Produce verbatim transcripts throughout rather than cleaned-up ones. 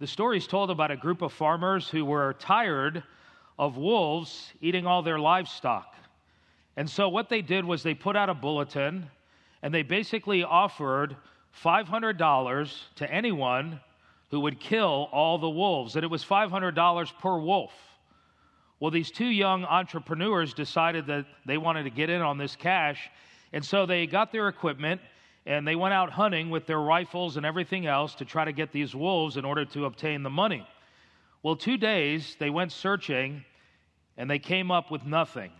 The story is told about a group of farmers who were tired of wolves eating all their livestock. And so what they did was they put out a bulletin, and they basically offered five hundred dollars to anyone who would kill all the wolves. And it was five hundred dollars per wolf. Well, these two young entrepreneurs decided that they wanted to get in on this cash, and so they got their equipment, and they went out hunting with their rifles and everything else to try to get these wolves in order to obtain the money. Well, two days, they went searching, and they came up with nothing.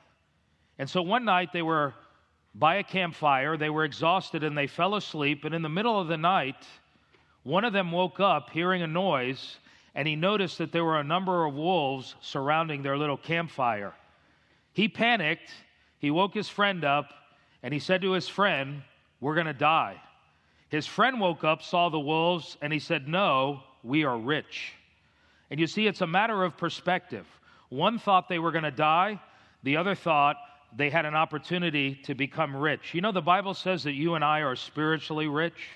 And so one night, they were by a campfire, they were exhausted, and they fell asleep, and in the middle of the night, one of them woke up hearing a noise, and he noticed that there were a number of wolves surrounding their little campfire. He panicked, he woke his friend up, and he said to his friend, "We're going to die." His friend woke up, saw the wolves, and he said, "No, we are rich." And you see, it's a matter of perspective. One thought they were going to die, the other thought they had an opportunity to become rich. You know, the Bible says that you and I are spiritually rich.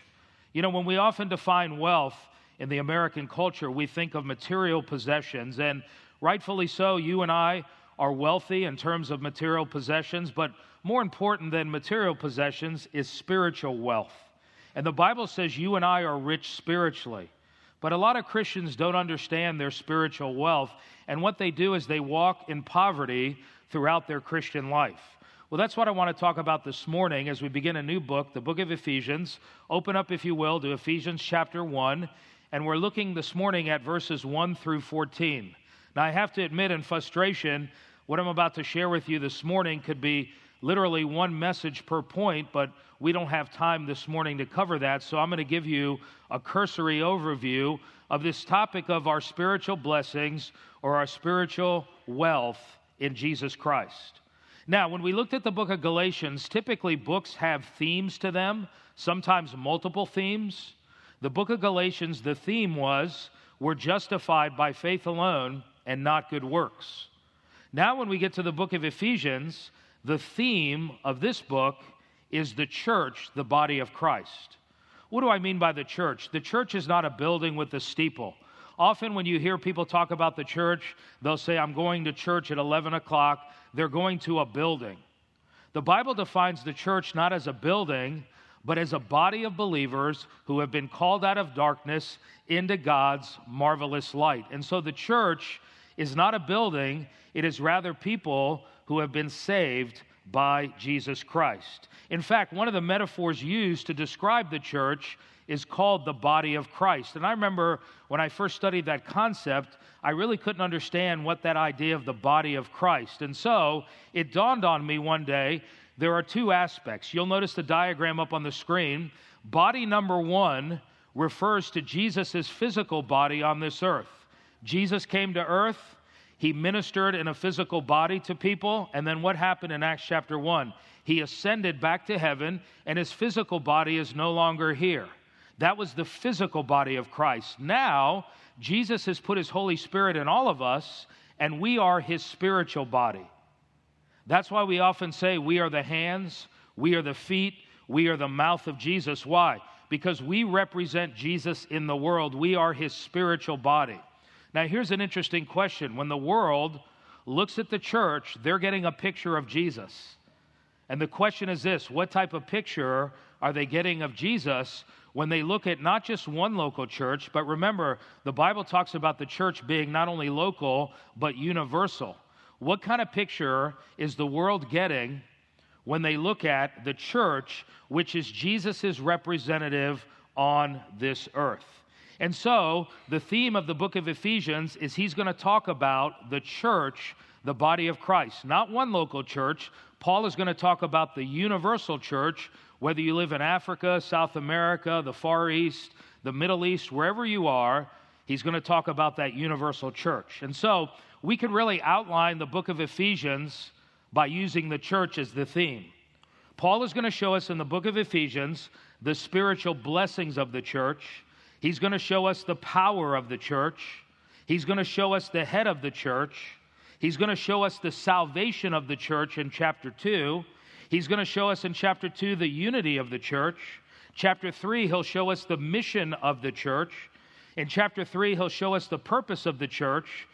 You know, when we often define wealth in the American culture, we think of material possessions, and rightfully so, you and I are wealthy in terms of material possessions, but more important than material possessions is spiritual wealth. And the Bible says you and I are rich spiritually. But a lot of Christians don't understand their spiritual wealth, and what they do is they walk in poverty throughout their Christian life. Well, that's what I want to talk about this morning as we begin a new book, the book of Ephesians. Open up, if you will, to Ephesians chapter one, and we're looking this morning at verses one through fourteen. Now, I have to admit in frustration, what I'm about to share with you this morning could be literally one message per point, but we don't have time this morning to cover that, so I'm going to give you a cursory overview of this topic of our spiritual blessings or our spiritual wealth in Jesus Christ. Now, when we looked at the book of Galatians, typically books have themes to them, sometimes multiple themes. The book of Galatians, the theme was, we're justified by faith alone and not good works. Now, when we get to the book of Ephesians, the theme of this book is the church, the body of Christ. What do I mean by the church? The church is not a building with a steeple. Often when you hear people talk about the church, they'll say, I'm going to church at eleven o'clock. They're going to a building. The Bible defines the church not as a building, but as a body of believers who have been called out of darkness into God's marvelous light. And so the church is not a building. It is rather people who have been saved by Jesus Christ. In fact, one of the metaphors used to describe the church is called the body of Christ. And I remember when I first studied that concept, I really couldn't understand what that idea of the body of Christ. And so it dawned on me one day, there are two aspects. You'll notice the diagram up on the screen. Body number one refers to Jesus' physical body on this earth. Jesus came to earth. He ministered in a physical body to people, and then what happened in Acts chapter one? He ascended back to heaven, and his physical body is no longer here. That was the physical body of Christ. Now, Jesus has put his Holy Spirit in all of us, and we are his spiritual body. That's why we often say we are the hands, we are the feet, we are the mouth of Jesus. Why? Because we represent Jesus in the world. We are his spiritual body. Now, here's an interesting question. When the world looks at the church, they're getting a picture of Jesus. And the question is this, what type of picture are they getting of Jesus when they look at not just one local church, but remember, the Bible talks about the church being not only local, but universal. What kind of picture is the world getting when they look at the church, which is Jesus' representative on this earth? And so the theme of the book of Ephesians is he's going to talk about the church, the body of Christ, not one local church. Paul is going to talk about the universal church, whether you live in Africa, South America, the Far East, the Middle East, wherever you are, he's going to talk about that universal church. And so we could really outline the book of Ephesians by using the church as the theme. Paul is going to show us in the book of Ephesians the spiritual blessings of the church. He's going to show us the power of the church. He's going to show us the head of the church. He's going to show us the salvation of the church in chapter two. He's going to show us in chapter two the unity of the church. Chapter three, he'll show us the mission of the church. In chapter three, he'll show us the purpose of the church.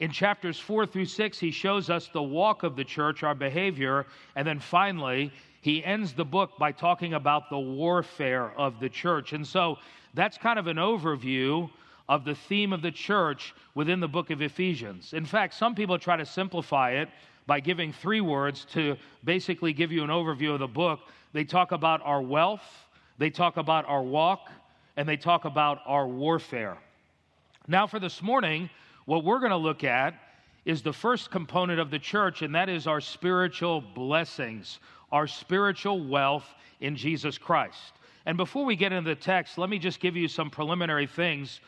In chapters four through six, he shows us the walk of the church, our behavior. And then finally, he ends the book by talking about the warfare of the church. And so that's kind of an overview of the theme of the church within the book of Ephesians. In fact, some people try to simplify it by giving three words to basically give you an overview of the book. They talk about our wealth, they talk about our walk, and they talk about our warfare. Now for this morning, what we're going to look at is the first component of the church, and that is our spiritual blessings, our spiritual wealth in Jesus Christ. And before we get into the text, let me just give you some preliminary things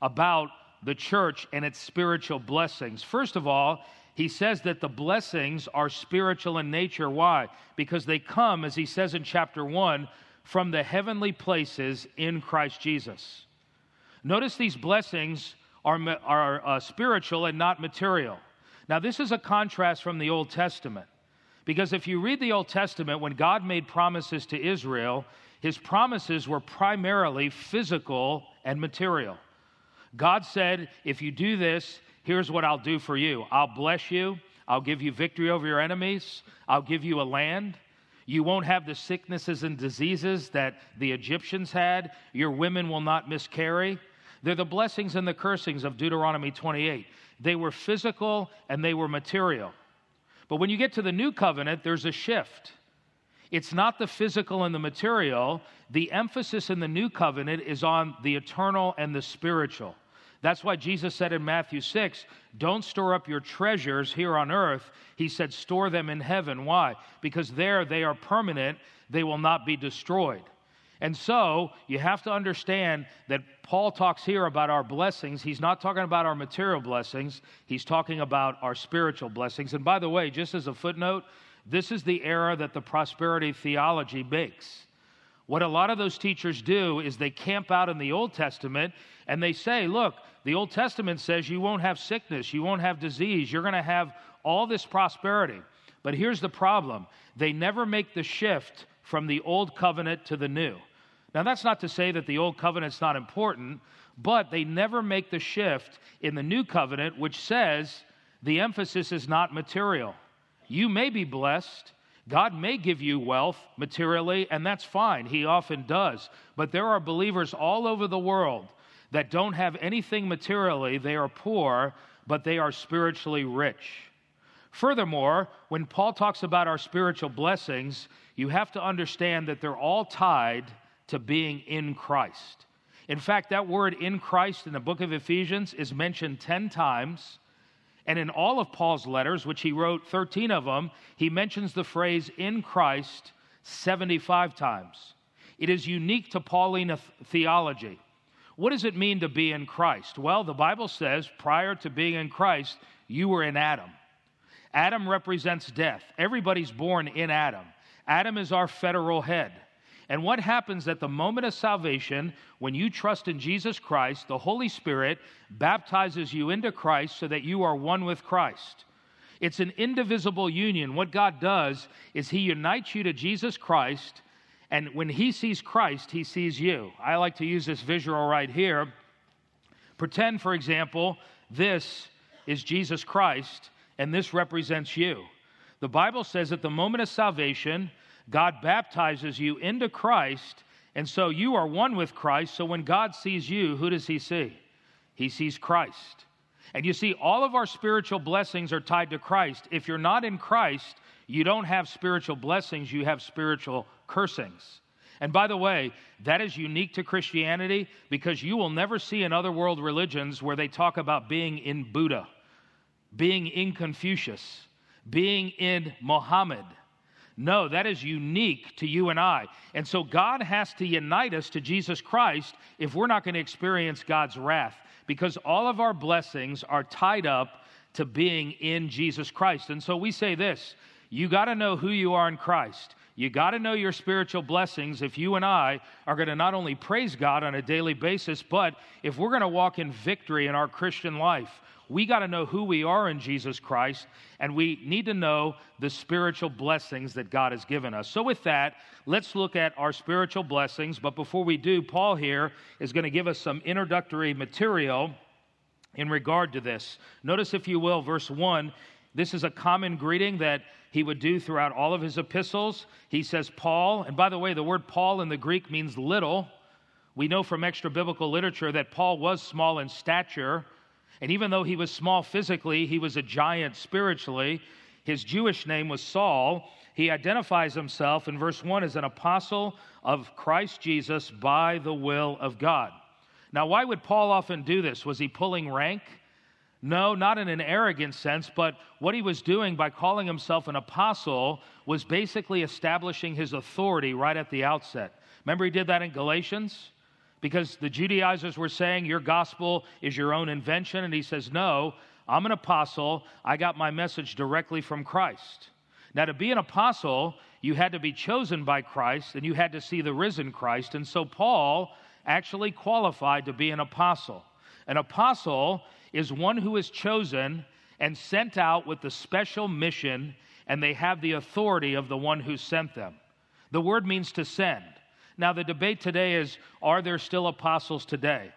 about the church and its spiritual blessings. First of all, he says that the blessings are spiritual in nature. Why? Because they come, as he says in chapter one, from the heavenly places in Christ Jesus. Notice these blessings are, are uh, spiritual and not material. Now, this is a contrast from the Old Testament, because if you read the Old Testament, when God made promises to Israel, his promises were primarily physical and material. God said, if you do this, here's what I'll do for you. I'll bless you. I'll give you victory over your enemies. I'll give you a land. You won't have the sicknesses and diseases that the Egyptians had. Your women will not miscarry. They're the blessings and the cursings of Deuteronomy twenty-eight. They were physical and they were material. But when you get to the new covenant, there's a shift. It's not the physical and the material. The emphasis in the new covenant is on the eternal and the spiritual. That's why Jesus said in Matthew six, don't store up your treasures here on earth. He said, store them in heaven. Why? Because there they are permanent. They will not be destroyed. And so you have to understand that Paul talks here about our blessings. He's not talking about our material blessings. He's talking about our spiritual blessings. And by the way, just as a footnote, this is the error that the prosperity theology makes. What a lot of those teachers do is they camp out in the Old Testament and they say, look, the Old Testament says you won't have sickness, you won't have disease, you're going to have all this prosperity. But here's the problem. They never make the shift from the Old Covenant to the New. Now, that's not to say that the Old Covenant's not important, but they never make the shift in the New Covenant, which says the emphasis is not material. You may be blessed. God may give you wealth materially, and that's fine. He often does. But there are believers all over the world that don't have anything materially. They are poor, but they are spiritually rich. Furthermore, when Paul talks about our spiritual blessings, you have to understand that they're all tied to being in Christ. In fact, that word in Christ in the book of Ephesians is mentioned ten times. And in all of Paul's letters, which he wrote thirteen of them, he mentions the phrase in Christ seventy-five times. It is unique to Pauline theology. What does it mean to be in Christ? Well, the Bible says prior to being in Christ, you were in Adam. Adam represents death. Everybody's born in Adam. Adam is our federal head. And what happens at the moment of salvation, when you trust in Jesus Christ, the Holy Spirit baptizes you into Christ so that you are one with Christ. It's an indivisible union. What God does is he unites you to Jesus Christ, and when he sees Christ, he sees you. I like to use this visual right here. Pretend, for example, this is Jesus Christ, and this represents you. The Bible says at the moment of salvation, God baptizes you into Christ, and so you are one with Christ. So when God sees you, who does he see? He sees Christ. And you see, all of our spiritual blessings are tied to Christ. If you're not in Christ, you don't have spiritual blessings, you have spiritual cursings. And by the way, that is unique to Christianity because you will never see in other world religions where they talk about being in Buddha, being in Confucius, being in Mohammed. No, that is unique to you and I. And so God has to unite us to Jesus Christ if we're not going to experience God's wrath, because all of our blessings are tied up to being in Jesus Christ. And so we say this, you got to know who you are in Christ. You got to know your spiritual blessings if you and I are going to not only praise God on a daily basis, but if we're going to walk in victory in our Christian life, we got to know who we are in Jesus Christ, and we need to know the spiritual blessings that God has given us. So with that, let's look at our spiritual blessings. But before we do, Paul here is going to give us some introductory material in regard to this. Notice, if you will, verse one. This is a common greeting that he would do throughout all of his epistles. He says, Paul, and by the way, the word Paul in the Greek means little. We know from extra-biblical literature that Paul was small in stature, and even though he was small physically, he was a giant spiritually. His Jewish name was Saul. He identifies himself in verse one as an apostle of Christ Jesus by the will of God. Now, why would Paul often do this? Was he pulling rank? No, not in an arrogant sense, but what he was doing by calling himself an apostle was basically establishing his authority right at the outset. Remember, he did that in Galatians? Because the Judaizers were saying, your gospel is your own invention. And he says, no, I'm an apostle. I got my message directly from Christ. Now, to be an apostle, you had to be chosen by Christ, and you had to see the risen Christ. And so Paul actually qualified to be an apostle. An apostle is one who is chosen and sent out with the special mission, and they have the authority of the one who sent them. The word means to send. Now, the debate today is, are there still apostles today?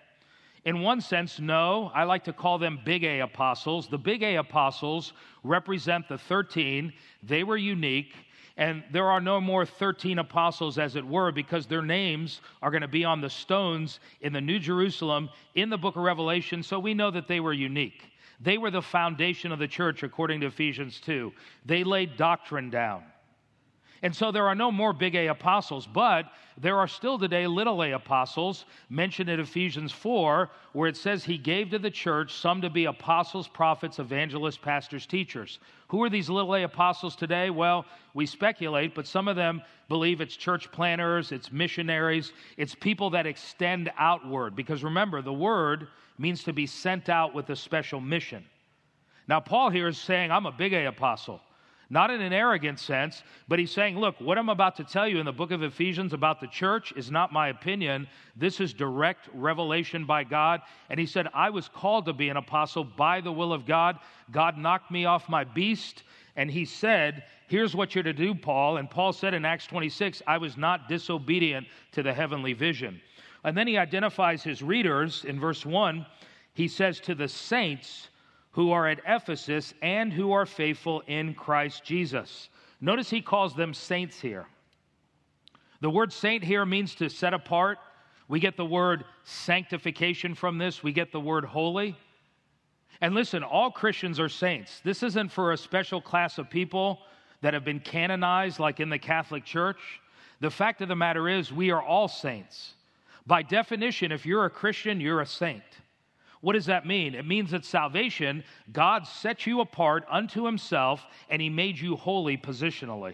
In one sense, no. I like to call them Big A apostles. The Big A apostles represent the thirteen. They were unique, and there are no more thirteen apostles, as it were, because their names are going to be on the stones in the New Jerusalem in the book of Revelation, so we know that they were unique. They were the foundation of the church, according to Ephesians two. They laid doctrine down. And so there are no more Big A apostles, but there are still today little a apostles mentioned in Ephesians four, where it says he gave to the church some to be apostles, prophets, evangelists, pastors, teachers. Who are these little a apostles today? Well, we speculate, but some of them believe it's church planners, it's missionaries, it's people that extend outward. Because remember, the word means to be sent out with a special mission. Now, Paul here is saying, I'm a Big A apostle. Not in an arrogant sense, but he's saying, look, what I'm about to tell you in the book of Ephesians about the church is not my opinion. This is direct revelation by God. And he said, I was called to be an apostle by the will of God. God knocked me off my beast. And he said, here's what you're to do, Paul. And Paul said in Acts twenty-six, I was not disobedient to the heavenly vision. And then he identifies his readers in verse one. He says, to the saints who are at Ephesus and who are faithful in Christ Jesus. Notice he calls them saints here. The word saint here means to set apart. We get the word sanctification from this. We get the word holy. And listen, all Christians are saints. This isn't for a special class of people that have been canonized like in the Catholic Church. The fact of the matter is we are all saints. By definition, if you're a Christian, you're a saint. What does that mean? It means that salvation, God set you apart unto himself, and he made you holy positionally.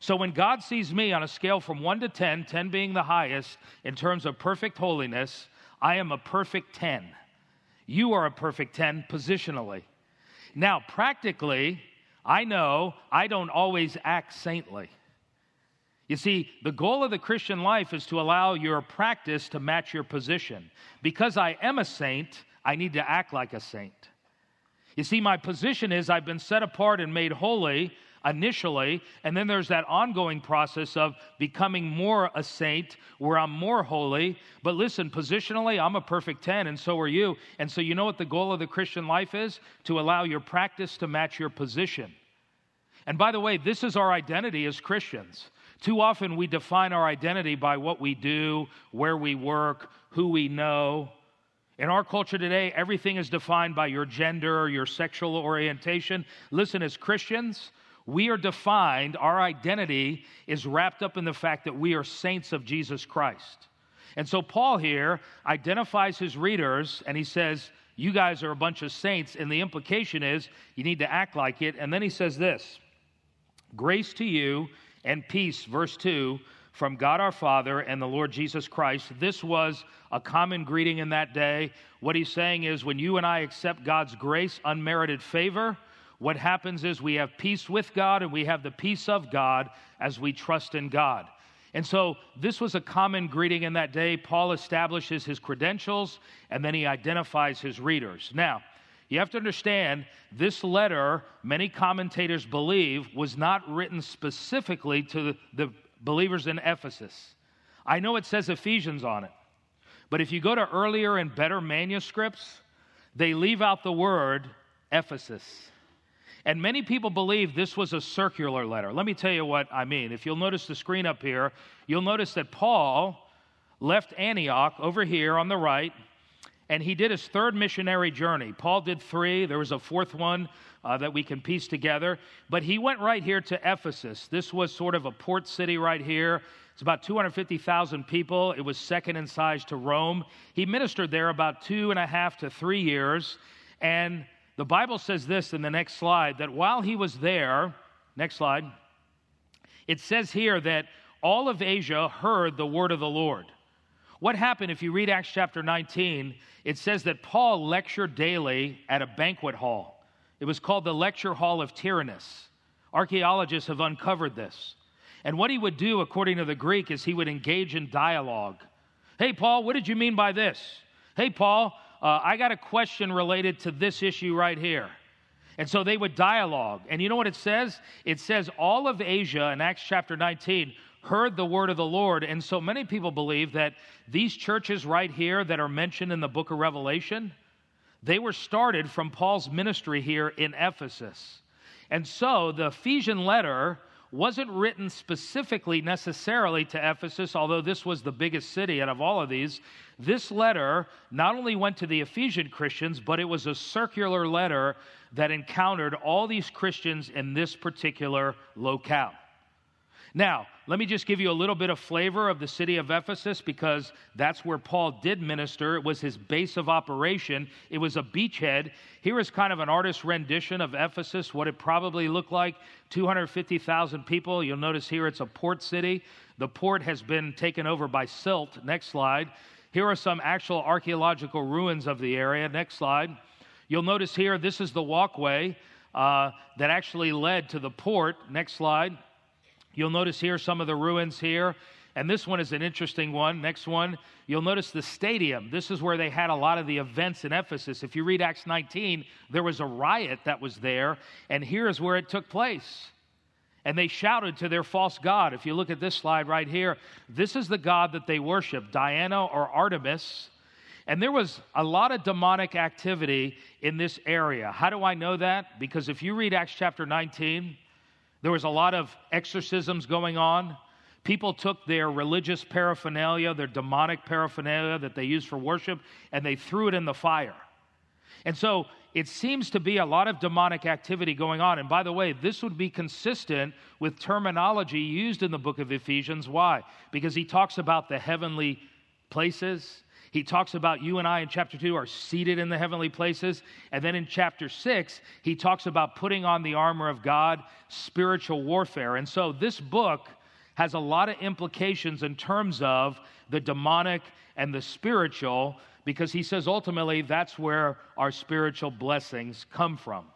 So when God sees me on a scale from one to ten, ten being the highest in terms of perfect holiness, I am a perfect ten. You are a perfect ten positionally. Now, practically, I know I don't always act saintly. You see, the goal of the Christian life is to allow your practice to match your position. Because I am a saint, I need to act like a saint. You see, my position is I've been set apart and made holy initially, and then there's that ongoing process of becoming more a saint where I'm more holy. But listen, positionally, I'm a perfect ten, and so are you. And so you know what the goal of the Christian life is? To allow your practice to match your position. And by the way, this is our identity as Christians. Too often we define our identity by what we do, where we work, who we know. In our culture today, everything is defined by your gender, your sexual orientation. Listen, as Christians, we are defined, our identity is wrapped up in the fact that we are saints of Jesus Christ. And so Paul here identifies his readers, and he says, you guys are a bunch of saints, and the implication is you need to act like it. And then he says this, grace to you and peace, verse two, from God our Father and the Lord Jesus Christ. This was a common greeting in that day. What he's saying is when you and I accept God's grace, unmerited favor, What happens is we have peace with God and we have the peace of God as we trust in God. And so this was a common greeting in that day. Paul establishes his credentials and then he identifies his readers. Now, you have to understand, this letter, many commentators believe, was not written specifically to the believers in Ephesus. I know it says Ephesians on it, but if you go to earlier and better manuscripts, they leave out the word Ephesus. And many people believe this was a circular letter. Let me tell you what I mean. If you'll notice the screen up here, you'll notice that Paul left Antioch over here on the right, and he did his third missionary journey. Paul did three. There was a fourth one uh, that we can piece together. But he went right here to Ephesus. This was sort of a port city right here. It's about two hundred fifty thousand people. It was second in size to Rome. He ministered there about two and a half to three years. And the Bible says this in the next slide, that while he was there, next slide, it says here that all of Asia heard the word of the Lord. What happened, if you read Acts chapter nineteen, it says that Paul lectured daily at a banquet hall. It was called the Lecture Hall of Tyrannus. Archaeologists have uncovered this. And what he would do, according to the Greek, is he would engage in dialogue. Hey, Paul, what did you mean by this? Hey, Paul, uh, I got a question related to this issue right here. And so they would dialogue. And you know what it says? It says all of Asia in Acts chapter nineteen heard the word of the Lord. And so many people believe that these churches right here that are mentioned in the book of Revelation, they were started from Paul's ministry here in Ephesus. And so the Ephesian letter wasn't written specifically necessarily to Ephesus, although this was the biggest city out of all of these. This letter not only went to the Ephesian Christians, but it was a circular letter that encountered all these Christians in this particular locale. Now, let me just give you a little bit of flavor of the city of Ephesus, because that's where Paul did minister. It was his base of operation. It was a beachhead. Here is kind of an artist's rendition of Ephesus, what it probably looked like, two hundred fifty thousand people. You'll notice here it's a port city. The port has been taken over by silt. Next slide. Here are some actual archaeological ruins of the area. Next slide. You'll notice here this is the walkway uh, that actually led to the port. Next slide. You'll notice here some of the ruins here, and this one is an interesting one. Next one, you'll notice the stadium. This is where they had a lot of the events in Ephesus. If you read Acts nineteen, there was a riot that was there, and here is where it took place. And they shouted to their false god. If you look at this slide right here, this is the god that they worship, Diana or Artemis. And there was a lot of demonic activity in this area. How do I know that? Because if you read Acts chapter nineteen, there was a lot of exorcisms going on. People took their religious paraphernalia, their demonic paraphernalia that they used for worship, and they threw it in the fire. And so it seems to be a lot of demonic activity going on. And by the way, this would be consistent with terminology used in the book of Ephesians. Why? Because he talks about the heavenly places. He talks about you and I in chapter two are seated in the heavenly places. And then in chapter six, he talks about putting on the armor of God, spiritual warfare. And so this book has a lot of implications in terms of the demonic and the spiritual, because he says ultimately that's where our spiritual blessings come from.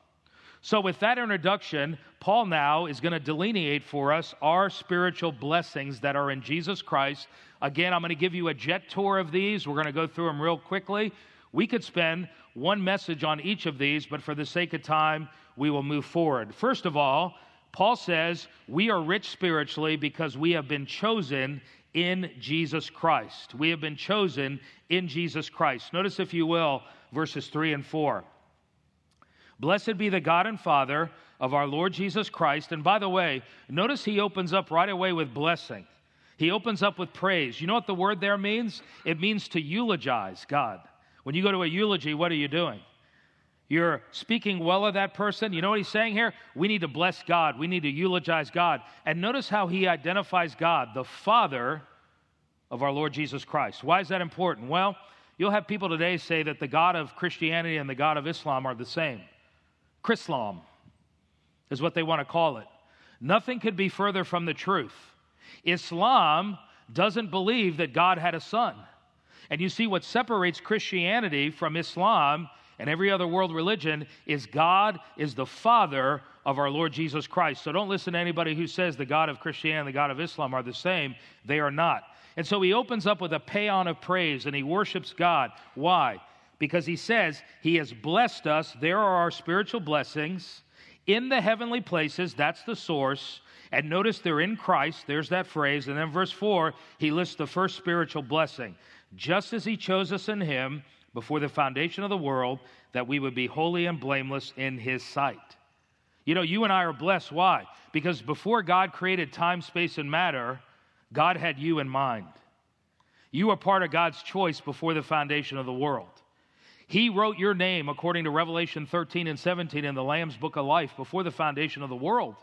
So with that introduction, Paul now is going to delineate for us our spiritual blessings that are in Jesus Christ. Again, I'm going to give you a jet tour of these. We're going to go through them real quickly. We could spend one message on each of these, but for the sake of time, we will move forward. First of all, Paul says we are rich spiritually because we have been chosen in Jesus Christ. We have been chosen in Jesus Christ. Notice, if you will, verses three and four. Blessed be the God and Father of our Lord Jesus Christ. And by the way, notice he opens up right away with blessing. He opens up with praise. You know what the word there means? It means to eulogize God. When you go to a eulogy, what are you doing? You're speaking well of that person. You know what he's saying here? We need to bless God. We need to eulogize God. And notice how he identifies God, the Father of our Lord Jesus Christ. Why is that important? Well, you'll have people today say that the God of Christianity and the God of Islam are the same. Chrislam is what they want to call it. Nothing could be further from the truth. Islam doesn't believe that God had a son. And you see what separates Christianity from Islam and every other world religion is God is the Father of our Lord Jesus Christ. So don't listen to anybody who says the God of Christianity and the God of Islam are the same. They are not. And so he opens up with a paean of praise, and he worships God. Why? Because he says he has blessed us. There are our spiritual blessings in the heavenly places. That's the source. And notice they're in Christ. There's that phrase. And then verse four, he lists the first spiritual blessing. Just as he chose us in him before the foundation of the world, that we would be holy and blameless in his sight. You know, you and I are blessed. Why? Because before God created time, space, and matter, God had you in mind. You were part of God's choice before the foundation of the world. He wrote your name, according to Revelation thirteen and seventeen in the Lamb's Book of Life, before the foundation of the world.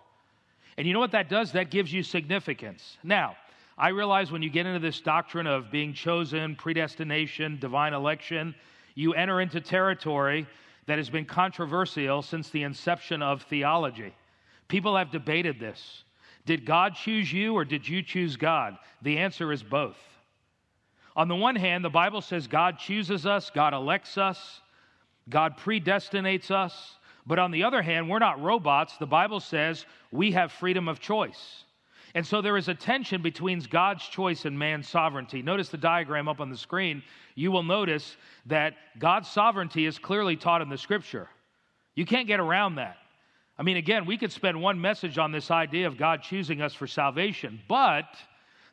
And you know what that does? That gives you significance. Now, I realize when you get into this doctrine of being chosen, predestination, divine election, you enter into territory that has been controversial since the inception of theology. People have debated this. Did God choose you or did you choose God? The answer is both. On the one hand, the Bible says God chooses us, God elects us, God predestinates us. But on the other hand, we're not robots. The Bible says we have freedom of choice. And so there is a tension between God's choice and man's sovereignty. Notice the diagram up on the screen. You will notice that God's sovereignty is clearly taught in the Scripture. You can't get around that. I mean, again, we could spend one message on this idea of God choosing us for salvation. But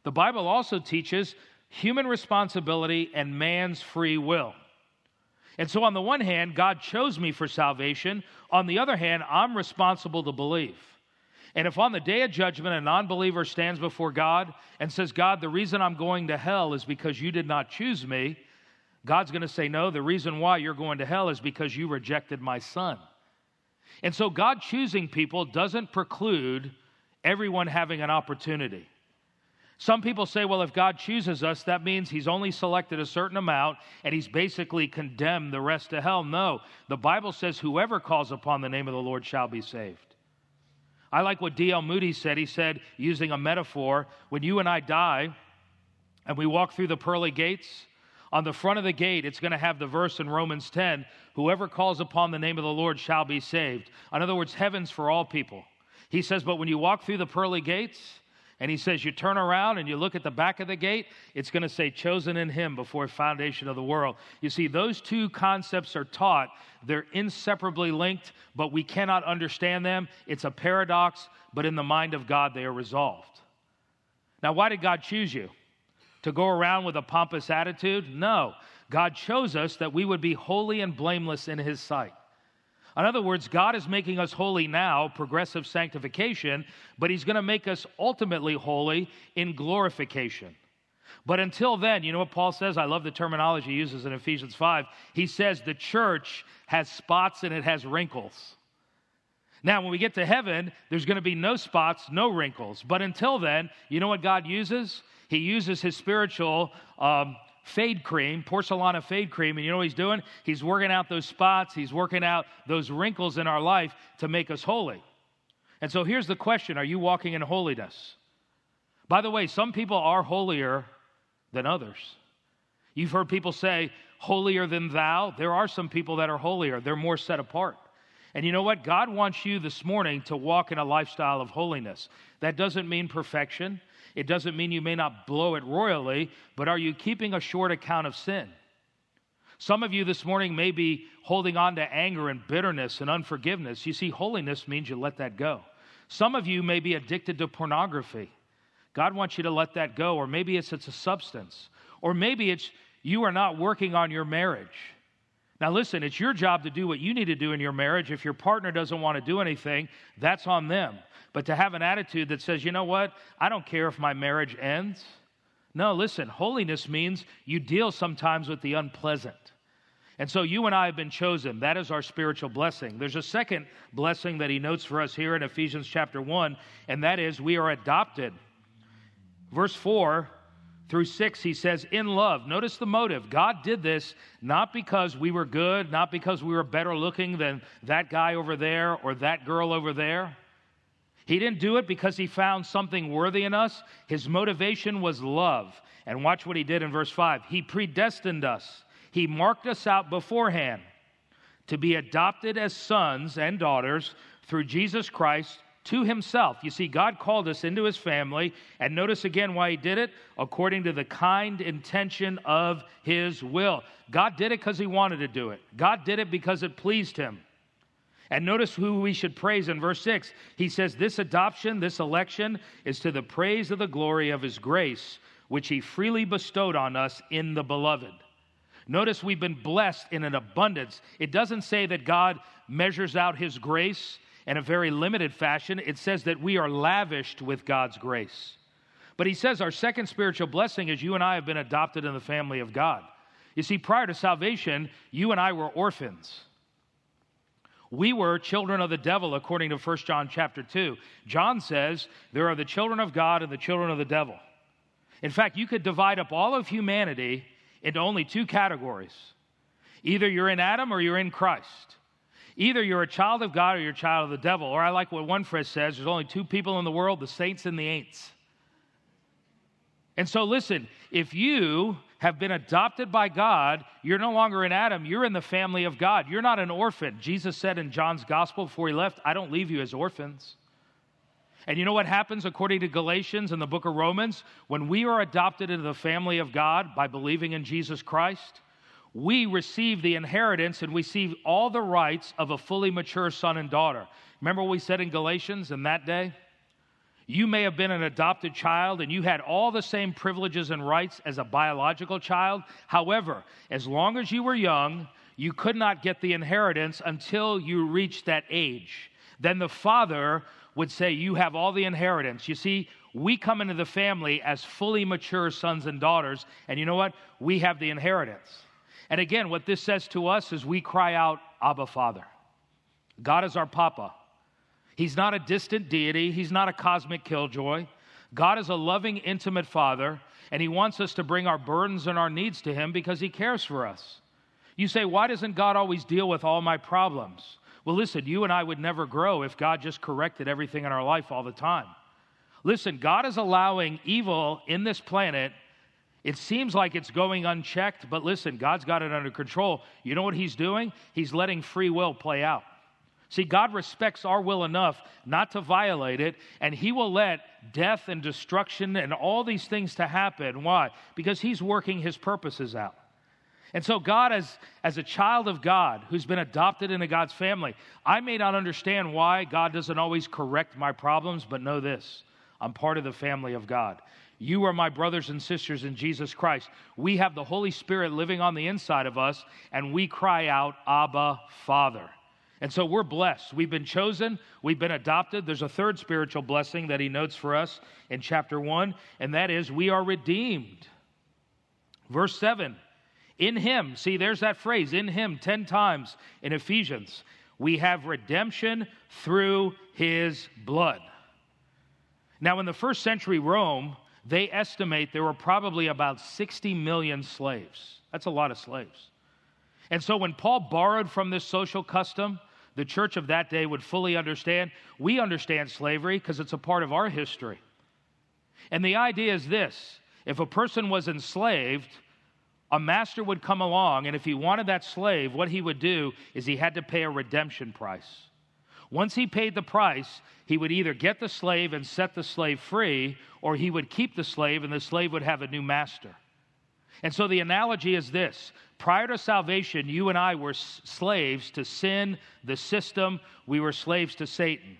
the Bible also teaches human responsibility and man's free will. And so on the one hand, God chose me for salvation. On the other hand, I'm responsible to believe. And if on the day of judgment a non-believer stands before God and says, God, the reason I'm going to hell is because you did not choose me, God's going to say, no, the reason why you're going to hell is because you rejected my son. And so God choosing people doesn't preclude everyone having an opportunity. Some people say, well, if God chooses us, that means he's only selected a certain amount and he's basically condemned the rest to hell. No, the Bible says whoever calls upon the name of the Lord shall be saved. I like what D L Moody said. He said, using a metaphor, when you and I die and we walk through the pearly gates, on the front of the gate, it's going to have the verse in Romans ten, whoever calls upon the name of the Lord shall be saved. In other words, heaven's for all people. He says, but when you walk through the pearly gates, and he says, you turn around and you look at the back of the gate, it's going to say, chosen in him before foundation of the world. You see, those two concepts are taught. They're inseparably linked, but we cannot understand them. It's a paradox, but in the mind of God, they are resolved. Now, why did God choose you? To go around with a pompous attitude? No. God chose us that we would be holy and blameless in his sight. In other words, God is making us holy now, progressive sanctification, but he's going to make us ultimately holy in glorification. But until then, you know what Paul says? I love the terminology he uses in Ephesians five. He says the church has spots and it has wrinkles. Now, when we get to heaven, there's going to be no spots, no wrinkles. But until then, you know what God uses? He uses his spiritual um fade cream, porcelana fade cream, and you know what he's doing? He's working out those spots, he's working out those wrinkles in our life to make us holy. And so here's the question, are you walking in holiness? By the way, some people are holier than others. You've heard people say, holier than thou. There are some people that are holier, they're more set apart. And you know what? God wants you this morning to walk in a lifestyle of holiness. That doesn't mean perfection. It doesn't mean you may not blow it royally, but are you keeping a short account of sin? Some of you this morning may be holding on to anger and bitterness and unforgiveness. You see, holiness means you let that go. Some of you may be addicted to pornography. God wants you to let that go, or maybe it's, it's a substance, or maybe it's you are not working on your marriage. Now listen, it's your job to do what you need to do in your marriage. If your partner doesn't want to do anything, that's on them. But to have an attitude that says, you know what, I don't care if my marriage ends. No, listen, holiness means you deal sometimes with the unpleasant. And so you and I have been chosen. That is our spiritual blessing. There's a second blessing that he notes for us here in Ephesians chapter one, and that is we are adopted. Verse four through six, he says, in love. Notice the motive. God did this not because we were good, not because we were better looking than that guy over there or that girl over there. He didn't do it because he found something worthy in us. His motivation was love. And watch what he did in verse five. He predestined us. He marked us out beforehand to be adopted as sons and daughters through Jesus Christ to himself. You see, God called us into his family, and notice again why he did it, according to the kind intention of his will. God did it because he wanted to do it. God did it because it pleased him. And notice who we should praise in verse six. He says, this adoption, this election, is to the praise of the glory of his grace, which he freely bestowed on us in the beloved. Notice we've been blessed in an abundance. It doesn't say that God measures out his grace in a very limited fashion. It says that we are lavished with God's grace. But he says our second spiritual blessing is you and I have been adopted in the family of God. You see, prior to salvation, you and I were orphans. We were children of the devil, according to First John chapter two. John says there are the children of God and the children of the devil. In fact, you could divide up all of humanity into only two categories. Either you're in Adam or you're in Christ. Either you're a child of God or you're a child of the devil. Or I like what one phrase says, there's only two people in the world, the saints and the ain'ts. And so listen, if you have been adopted by God, you're no longer in Adam, you're in the family of God. You're not an orphan. Jesus said in John's gospel before he left, I don't leave you as orphans. And you know what happens according to Galatians and the book of Romans? When we are adopted into the family of God by believing in Jesus Christ, we receive the inheritance and we receive all the rights of a fully mature son and daughter. Remember what we said in Galatians in that day? You may have been an adopted child and you had all the same privileges and rights as a biological child. However, as long as you were young, you could not get the inheritance until you reached that age. Then the father would say, you have all the inheritance. You see, we come into the family as fully mature sons and daughters, and you know what? We have the inheritance. And again, what this says to us is we cry out, Abba, Father. God is our Papa. He's not a distant deity. He's not a cosmic killjoy. God is a loving, intimate Father, and he wants us to bring our burdens and our needs to him because he cares for us. You say, why doesn't God always deal with all my problems? Well, listen, you and I would never grow if God just corrected everything in our life all the time. Listen, God is allowing evil in this planet. It seems like it's going unchecked, but listen, God's got it under control. You know what he's doing? He's letting free will play out. See, God respects our will enough not to violate it, and he will let death and destruction and all these things to happen. Why? Because he's working his purposes out. And so God, as, as a child of God who's been adopted into God's family, I may not understand why God doesn't always correct my problems, but know this, I'm part of the family of God. You are my brothers and sisters in Jesus Christ. We have the Holy Spirit living on the inside of us, and we cry out, Abba, Father. And so we're blessed. We've been chosen. We've been adopted. There's a third spiritual blessing that he notes for us in chapter one, and that is we are redeemed. Verse seven. In him, see, there's that phrase, in him, ten times in Ephesians. We have redemption through his blood. Now, in the first century Rome, they estimate there were probably about sixty million slaves. That's a lot of slaves. And so when Paul borrowed from this social custom, the church of that day would fully understand. We understand slavery because it's a part of our history. And the idea is this. If a person was enslaved, a master would come along, and if he wanted that slave, what he would do is he had to pay a redemption price. Once he paid the price, he would either get the slave and set the slave free, or he would keep the slave, and the slave would have a new master. And so the analogy is this. Prior to salvation, you and I were slaves to sin, the system. We were slaves to Satan.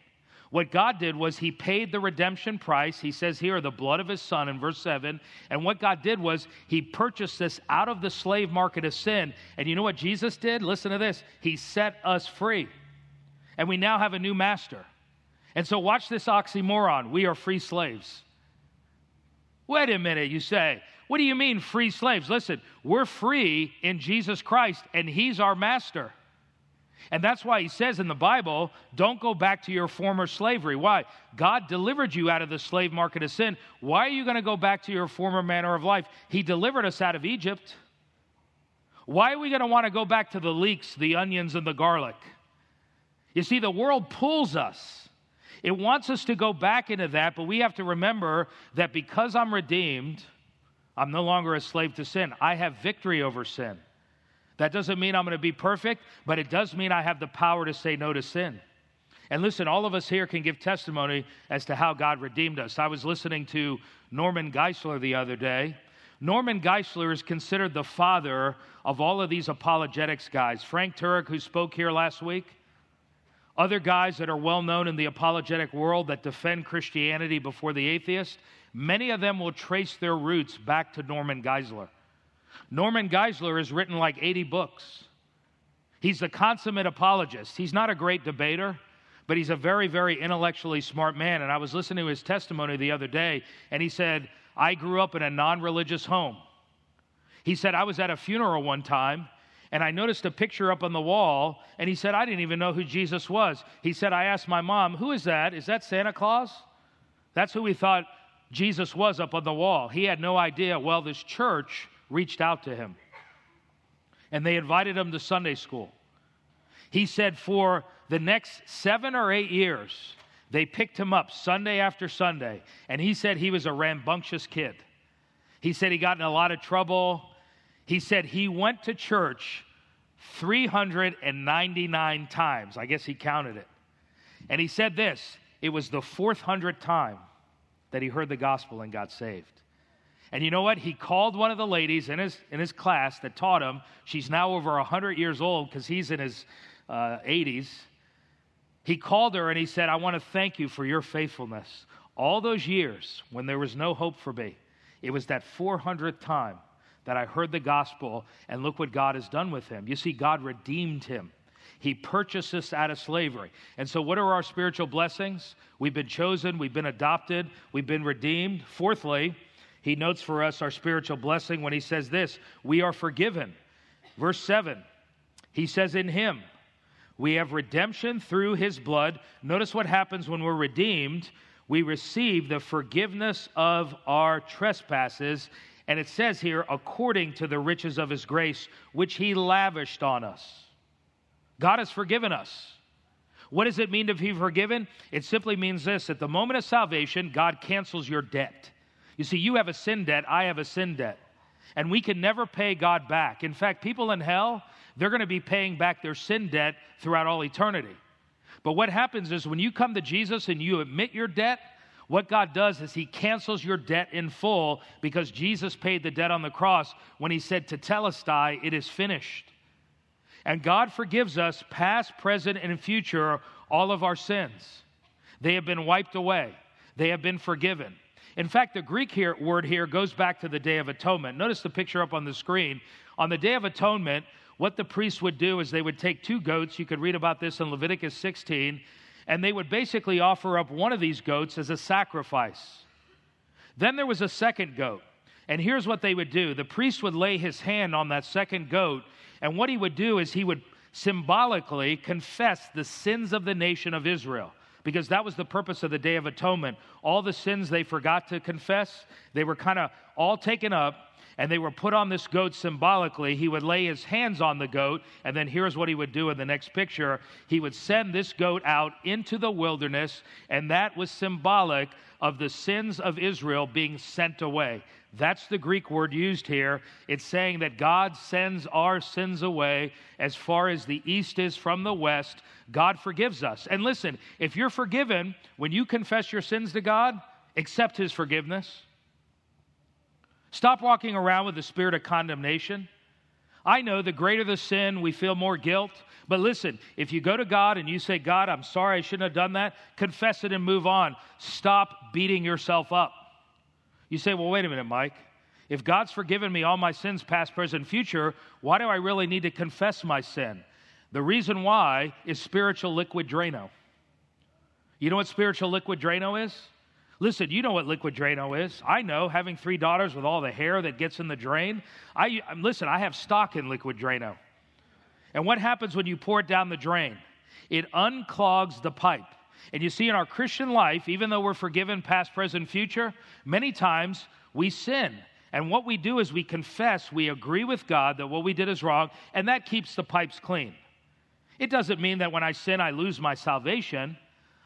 What God did was he paid the redemption price. He says here, the blood of his son in verse seven. And what God did was he purchased us out of the slave market of sin. And you know what Jesus did? Listen to this. He set us free. And we now have a new master. And so watch this oxymoron. We are free slaves. Wait a minute, you say. What do you mean free slaves? Listen, we're free in Jesus Christ, and he's our master. And that's why he says in the Bible, don't go back to your former slavery. Why? God delivered you out of the slave market of sin. Why are you going to go back to your former manner of life? He delivered us out of Egypt. Why are we going to want to go back to the leeks, the onions, and the garlic? You see, the world pulls us. It wants us to go back into that, but we have to remember that because I'm redeemed, I'm no longer a slave to sin. I have victory over sin. That doesn't mean I'm going to be perfect, but it does mean I have the power to say no to sin. And listen, all of us here can give testimony as to how God redeemed us. I was listening to Norman Geisler the other day. Norman Geisler is considered the father of all of these apologetics guys. Frank Turek, who spoke here last week, other guys that are well-known in the apologetic world that defend Christianity before the atheist, many of them will trace their roots back to Norman Geisler. Norman Geisler has written like eighty books. He's a consummate apologist. He's not a great debater, but he's a very, very intellectually smart man. And I was listening to his testimony the other day, and he said, I grew up in a non-religious home. He said, I was at a funeral one time, and I noticed a picture up on the wall, and he said, I didn't even know who Jesus was. He said, I asked my mom, who is that? Is that Santa Claus? That's who we thought Jesus was up on the wall. He had no idea. Well, this church reached out to him, and they invited him to Sunday school. He said for the next seven or eight years, they picked him up Sunday after Sunday, and he said he was a rambunctious kid. He said he got in a lot of trouble. He said he went to church three hundred ninety-nine times. I guess he counted it. And he said this, it was the fourth hundredth time that he heard the gospel and got saved. And you know what? He called one of the ladies in his in his class that taught him. She's now over one hundred years old because he's in his uh, eighties. He called her and he said, I want to thank you for your faithfulness. All those years when there was no hope for me, it was that four hundredth time that I heard the gospel, and look what God has done with him. You see, God redeemed him. He purchased us out of slavery. And so what are our spiritual blessings? We've been chosen. We've been adopted. We've been redeemed. Fourthly, he notes for us our spiritual blessing when he says this, we are forgiven. Verse seven, he says in him, we have redemption through his blood. Notice what happens when we're redeemed. We receive the forgiveness of our trespasses. And it says here, according to the riches of his grace, which he lavished on us. God has forgiven us. What does it mean to be forgiven? It simply means this, at the moment of salvation, God cancels your debt. You see, you have a sin debt, I have a sin debt, and we can never pay God back. In fact, people in hell, they're going to be paying back their sin debt throughout all eternity. But what happens is when you come to Jesus and you admit your debt, what God does is he cancels your debt in full because Jesus paid the debt on the cross when he said, Tetelestai, it is finished. And God forgives us past, present, and future all of our sins. They have been wiped away. They have been forgiven. In fact, the Greek here, word here goes back to the Day of Atonement. Notice the picture up on the screen. On the Day of Atonement, what the priests would do is they would take two goats. You could read about this in Leviticus sixteen. And they would basically offer up one of these goats as a sacrifice. Then there was a second goat. And here's what they would do. The priest would lay his hand on that second goat. And what he would do is he would symbolically confess the sins of the nation of Israel, because that was the purpose of the Day of Atonement. All the sins they forgot to confess, they were kind of all taken up, and they were put on this goat symbolically. He would lay his hands on the goat, and then here's what he would do in the next picture. He would send this goat out into the wilderness, and that was symbolic of the sins of Israel being sent away. That's the Greek word used here. It's saying that God sends our sins away as far as the east is from the west. God forgives us. And listen, if you're forgiven, when you confess your sins to God, accept his forgiveness. Stop walking around with the spirit of condemnation. I know the greater the sin, we feel more guilt. But listen, if you go to God and you say, God, I'm sorry, I shouldn't have done that, confess it and move on. Stop beating yourself up. You say, well, wait a minute, Mike. If God's forgiven me all my sins, past, present, future, why do I really need to confess my sin? The reason why is spiritual liquid Drano. You know what spiritual liquid Drano is? Listen, you know what liquid Drano is. I know, having three daughters with all the hair that gets in the drain. I Listen, I have stock in liquid Drano. And what happens when you pour it down the drain? It unclogs the pipe. And you see, in our Christian life, even though we're forgiven past, present, future, many times we sin. And what we do is we confess, we agree with God that what we did is wrong, and that keeps the pipes clean. It doesn't mean that when I sin, I lose my salvation.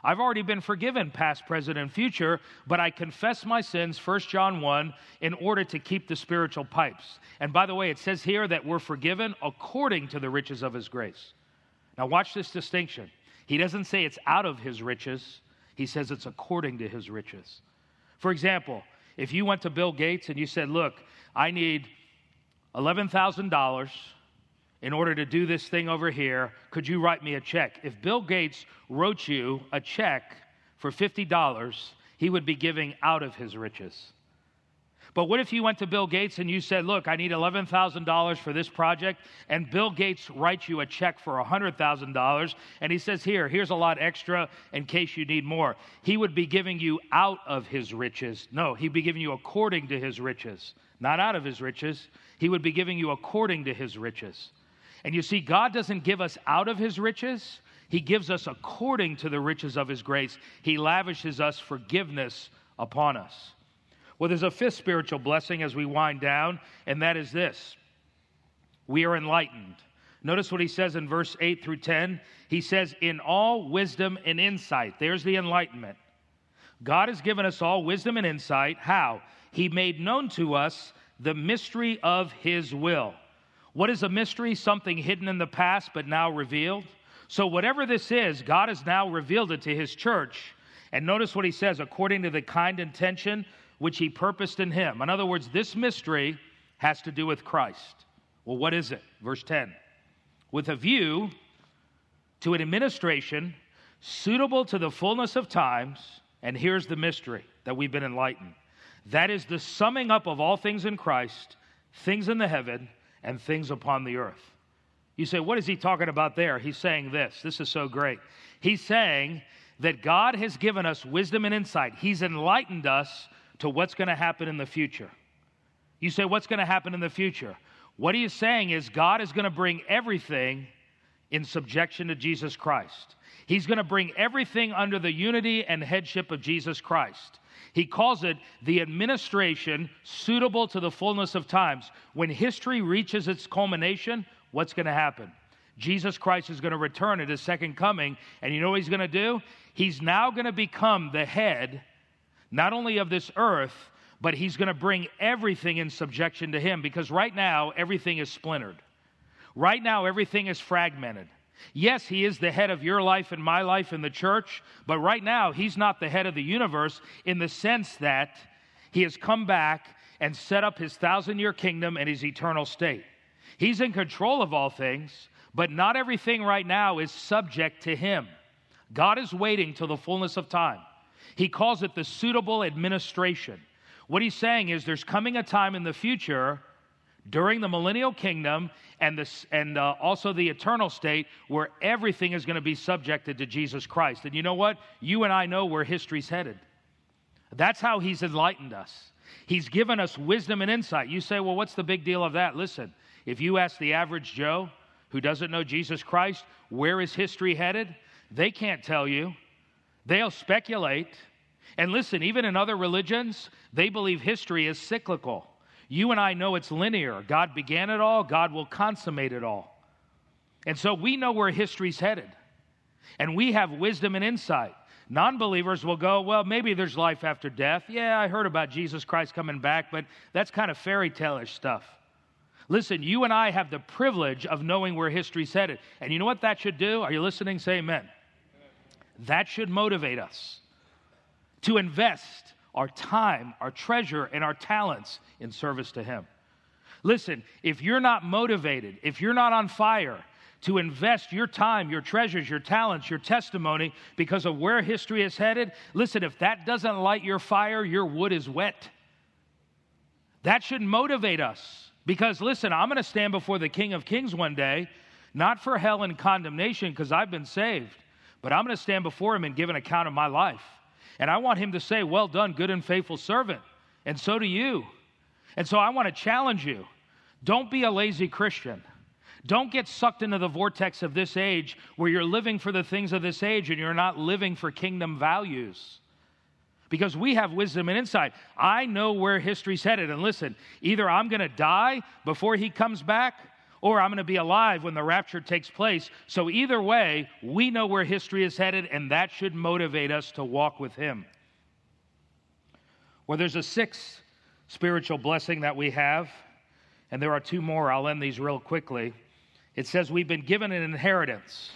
I've already been forgiven, past, present, and future, but I confess my sins, First John one, in order to keep the spiritual pipes. And by the way, it says here that we're forgiven according to the riches of His grace. Now watch this distinction. He doesn't say it's out of His riches. He says it's according to His riches. For example, if you went to Bill Gates and you said, look, I need eleven thousand dollars in order to do this thing over here, could you write me a check? If Bill Gates wrote you a check for fifty dollars, he would be giving out of his riches. But what if you went to Bill Gates and you said, look, I need eleven thousand dollars for this project, and Bill Gates writes you a check for one hundred thousand dollars, and he says, here, here's a lot extra in case you need more. He would be giving you out of his riches. No, he'd be giving you according to his riches, not out of his riches. He would be giving you according to his riches. And you see, God doesn't give us out of His riches. He gives us according to the riches of His grace. He lavishes us forgiveness upon us. Well, there's a fifth spiritual blessing as we wind down, and that is this. We are enlightened. Notice what he says in verse eight through ten. He says, in all wisdom and insight. There's the enlightenment. God has given us all wisdom and insight. How? He made known to us the mystery of His will. What is a mystery? Something hidden in the past but now revealed. So whatever this is, God has now revealed it to His church. And notice what He says, according to the kind intention which He purposed in Him. In other words, this mystery has to do with Christ. Well, what is it? Verse ten. With a view to an administration suitable to the fullness of times, and here's the mystery that we've been enlightened. That is the summing up of all things in Christ, things in the heaven, and things upon the earth. You say, what is he talking about there? He's saying this. This is so great. He's saying that God has given us wisdom and insight. He's enlightened us to what's going to happen in the future. You say, what's going to happen in the future? What he is saying is God is going to bring everything in subjection to Jesus Christ. He's going to bring everything under the unity and headship of Jesus Christ. He calls it the administration suitable to the fullness of times. When history reaches its culmination, what's going to happen? Jesus Christ is going to return at His second coming, and you know what He's going to do? He's now going to become the head, not only of this earth, but He's going to bring everything in subjection to Him, because right now, everything is splintered. Right now, everything is fragmented. Yes, He is the head of your life and my life and the church, but right now He's not the head of the universe in the sense that He has come back and set up His thousand-year kingdom and His eternal state. He's in control of all things, but not everything right now is subject to Him. God is waiting till the fullness of time. He calls it the suitable administration. What He's saying is there's coming a time in the future during the millennial kingdom and, this, and uh, also the eternal state where everything is going to be subjected to Jesus Christ. And you know what? You and I know where history's headed. That's how He's enlightened us. He's given us wisdom and insight. You say, well, what's the big deal of that? Listen, if you ask the average Joe who doesn't know Jesus Christ, where is history headed? They can't tell you. They'll speculate. And listen, even in other religions, they believe history is cyclical. You and I know it's linear. God began it all. God will consummate it all. And so we know where history's headed. And we have wisdom and insight. Non-believers will go, well, maybe there's life after death. Yeah, I heard about Jesus Christ coming back, but that's kind of fairy tale-ish stuff. Listen, you and I have the privilege of knowing where history's headed. And you know what that should do? Are you listening? Say amen. That should motivate us to invest our time, our treasure, and our talents in service to Him. Listen, if you're not motivated, if you're not on fire to invest your time, your treasures, your talents, your testimony because of where history is headed, listen, if that doesn't light your fire, your wood is wet. That should motivate us because, listen, I'm going to stand before the King of Kings one day, not for hell and condemnation because I've been saved, but I'm going to stand before Him and give an account of my life. And I want Him to say, well done, good and faithful servant. And so do you. And so I want to challenge you. Don't be a lazy Christian. Don't get sucked into the vortex of this age where you're living for the things of this age and you're not living for kingdom values. Because we have wisdom and insight. I know where history's headed. And listen, either I'm going to die before He comes back or I'm going to be alive when the rapture takes place. So either way, we know where history is headed, and that should motivate us to walk with him. Well, there's a sixth spiritual blessing that we have, and there are two more. I'll end these real quickly. It says we've been given an inheritance.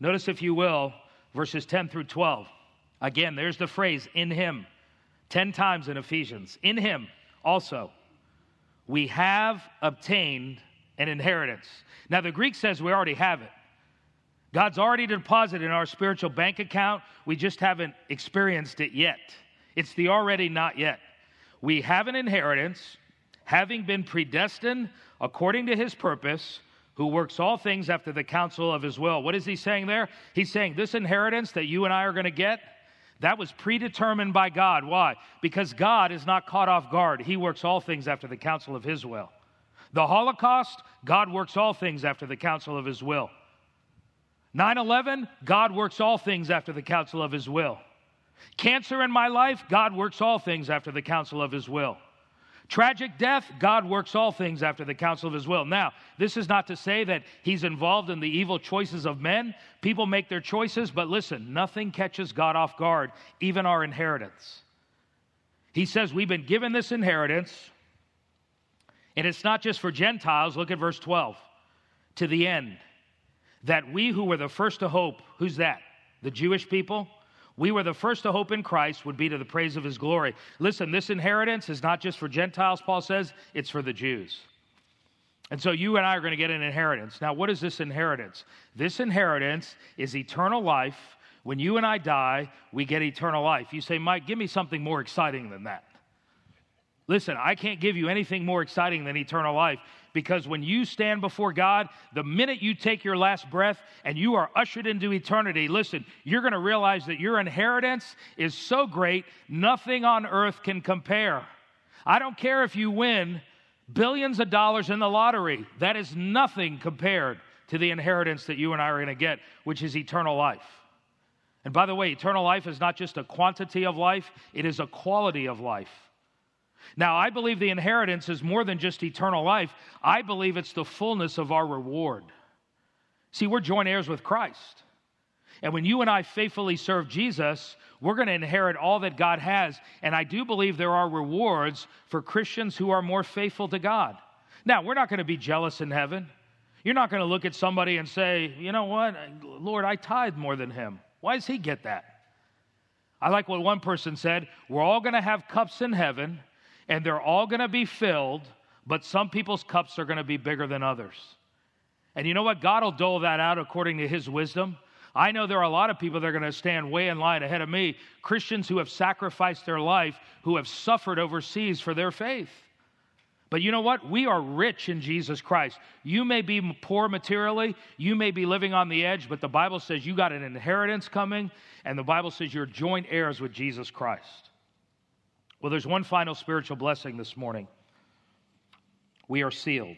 Notice, if you will, verses ten through twelve. Again, there's the phrase, in him, ten times in Ephesians. In him also, we have obtained an inheritance. Now, the Greek says we already have it. God's already deposited in our spiritual bank account. We just haven't experienced it yet. It's the already not yet. We have an inheritance, having been predestined according to his purpose, who works all things after the counsel of his will. What is he saying there? He's saying this inheritance that you and I are going to get, that was predetermined by God. Why? Because God is not caught off guard. He works all things after the counsel of his will. The Holocaust, God works all things after the counsel of his will. nine eleven, God works all things after the counsel of his will. Cancer in my life, God works all things after the counsel of his will. Tragic death, God works all things after the counsel of his will. Now, this is not to say that he's involved in the evil choices of men. People make their choices, but listen, nothing catches God off guard, even our inheritance. He says we've been given this inheritance, and it's not just for Gentiles. Look at verse twelve. To the end, that we who were the first to hope, who's that? The Jewish people? We were the first to hope in Christ would be to the praise of his glory. Listen, this inheritance is not just for Gentiles, Paul says, it's for the Jews. And so you and I are going to get an inheritance. Now, what is this inheritance? This inheritance is eternal life. When you and I die, we get eternal life. You say, Mike, give me something more exciting than that. Listen, I can't give you anything more exciting than eternal life, because when you stand before God, the minute you take your last breath and you are ushered into eternity, listen, you're going to realize that your inheritance is so great, nothing on earth can compare. I don't care if you win billions of dollars in the lottery. That is nothing compared to the inheritance that you and I are going to get, which is eternal life. And by the way, eternal life is not just a quantity of life, it is a quality of life. Now, I believe the inheritance is more than just eternal life. I believe it's the fullness of our reward. See, we're joint heirs with Christ. And when you and I faithfully serve Jesus, we're going to inherit all that God has. And I do believe there are rewards for Christians who are more faithful to God. Now, we're not going to be jealous in heaven. You're not going to look at somebody and say, you know what, Lord, I tithe more than him. Why does he get that? I like what one person said, we're all going to have cups in heaven, and they're all going to be filled, but some people's cups are going to be bigger than others. And you know what? God will dole that out according to his wisdom. I know there are a lot of people that are going to stand way in line ahead of me, Christians who have sacrificed their life, who have suffered overseas for their faith. But you know what? We are rich in Jesus Christ. You may be poor materially, you may be living on the edge, but the Bible says you got an inheritance coming, and the Bible says you're joint heirs with Jesus Christ. Well, there's one final spiritual blessing this morning. We are sealed.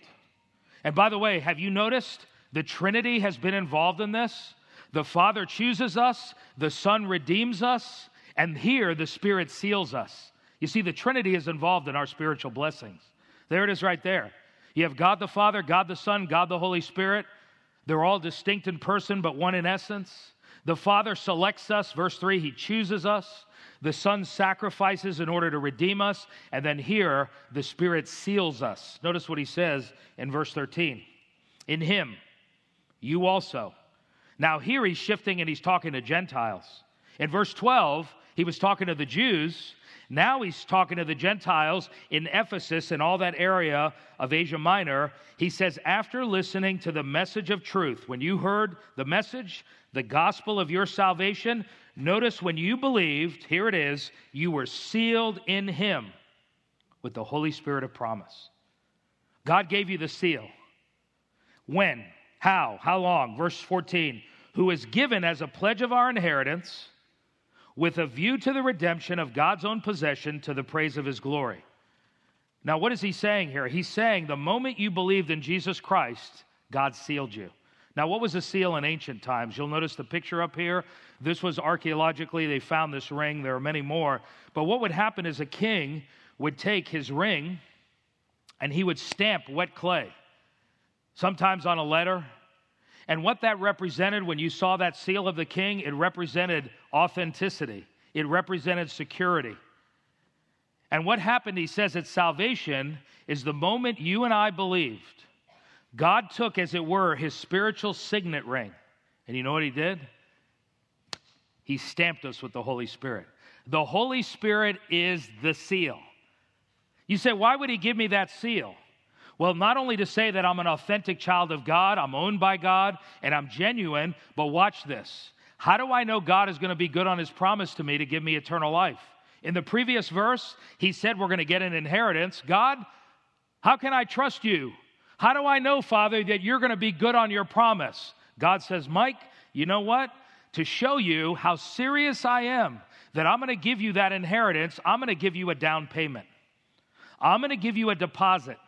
And by the way, have you noticed the Trinity has been involved in this? The Father chooses us, the Son redeems us, and here the Spirit seals us. You see, the Trinity is involved in our spiritual blessings. There it is right there. You have God the Father, God the Son, God the Holy Spirit. They're all distinct in person, but one in essence. The Father selects us, verse three, he chooses us. The Son sacrifices in order to redeem us. And then here, the Spirit seals us. Notice what he says in verse thirteen. In him, you also. Now here he's shifting and he's talking to Gentiles. In verse twelve, he was talking to the Jews. Now he's talking to the Gentiles in Ephesus and all that area of Asia Minor. He says, after listening to the message of truth, when you heard the message, the gospel of your salvation, notice when you believed, here it is, you were sealed in him with the Holy Spirit of promise. God gave you the seal. When? How? How long? Verse fourteen, who is given as a pledge of our inheritance, with a view to the redemption of God's own possession to the praise of his glory. Now, what is he saying here? He's saying the moment you believed in Jesus Christ, God sealed you. Now, what was a seal in ancient times? You'll notice the picture up here. This was archaeologically, they found this ring. There are many more. But what would happen is a king would take his ring and he would stamp wet clay. sometimes on a letter. And what that represented, when you saw that seal of the king, it represented authenticity. It represented security. And what happened, he says, at salvation is the moment you and I believed, God took, as it were, his spiritual signet ring. And you know what he did? He stamped us with the Holy Spirit. The Holy Spirit is the seal. You say, why would he give me that seal? Well, not only to say that I'm an authentic child of God, I'm owned by God, and I'm genuine, but watch this. How do I know God is going to be good on his promise to me to give me eternal life? In the previous verse, he said we're going to get an inheritance. God, how can I trust you? How do I know, Father, that you're going to be good on your promise? God says, Mike, you know what? To show you how serious I am, that I'm going to give you that inheritance, I'm going to give you a down payment. I'm going to give you a deposit.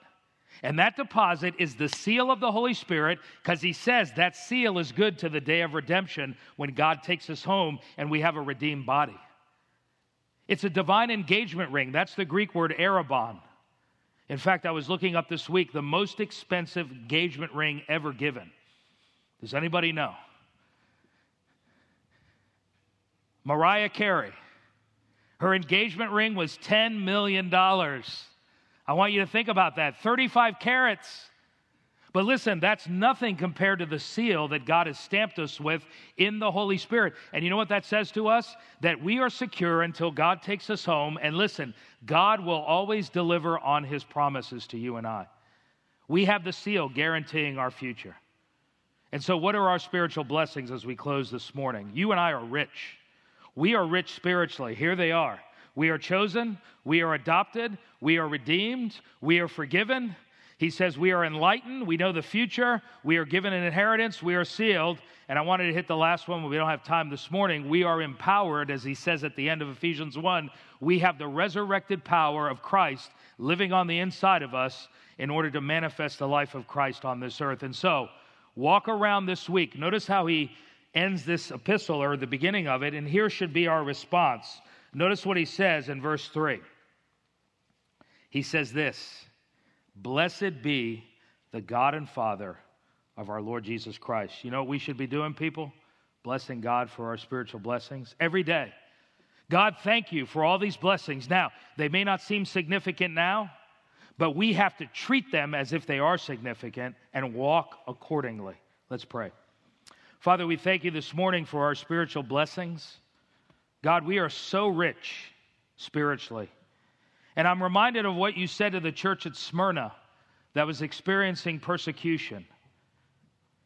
And that deposit is the seal of the Holy Spirit, because he says that seal is good to the day of redemption when God takes us home and we have a redeemed body. It's a divine engagement ring. That's the Greek word arabon. In fact, I was looking up this week, the most expensive engagement ring ever given. Does anybody know? Mariah Carey. Her engagement ring was ten million dollars. I want you to think about that. thirty-five carats. But listen, that's nothing compared to the seal that God has stamped us with in the Holy Spirit. And you know what that says to us? That we are secure until God takes us home. And listen, God will always deliver on his promises to you and I. We have the seal guaranteeing our future. And so what are our spiritual blessings as we close this morning? You and I are rich. We are rich spiritually. Here they are. We are chosen. We are adopted. We are redeemed. We are forgiven. He says we are enlightened, we know the future, we are given an inheritance, we are sealed. And I wanted to hit the last one, but we don't have time this morning. We are empowered, as he says at the end of Ephesians one, we have the resurrected power of Christ living on the inside of us in order to manifest the life of Christ on this earth. And so, walk around this week. Notice how he ends this epistle, or the beginning of it, and here should be our response. Notice what he says in verse three. He says this, "Blessed be the God and Father of our Lord Jesus Christ." You know what we should be doing, people? Blessing God for our spiritual blessings every day. God, thank you for all these blessings. Now, they may not seem significant now, but we have to treat them as if they are significant and walk accordingly. Let's pray. Father, we thank you this morning for our spiritual blessings. God, we are so rich spiritually. And I'm reminded of what you said to the church at Smyrna that was experiencing persecution.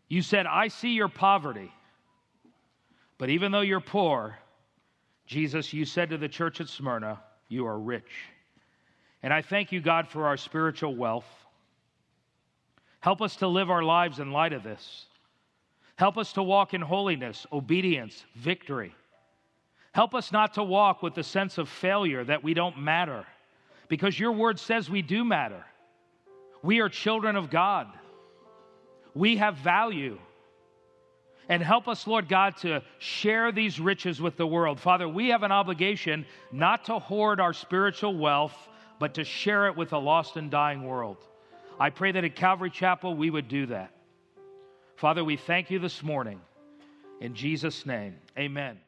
You said, I see your poverty, but even though you're poor, Jesus, you said to the church at Smyrna, you are rich. And I thank you, God, for our spiritual wealth. Help us to live our lives in light of this. Help us to walk in holiness, obedience, victory. Help us not to walk with the sense of failure that we don't matter, because your word says we do matter. We are children of God. We have value. And help us, Lord God, to share these riches with the world. Father, we have an obligation not to hoard our spiritual wealth, but to share it with a lost and dying world. I pray that at Calvary Chapel we would do that. Father, we thank you this morning. In Jesus' name, amen.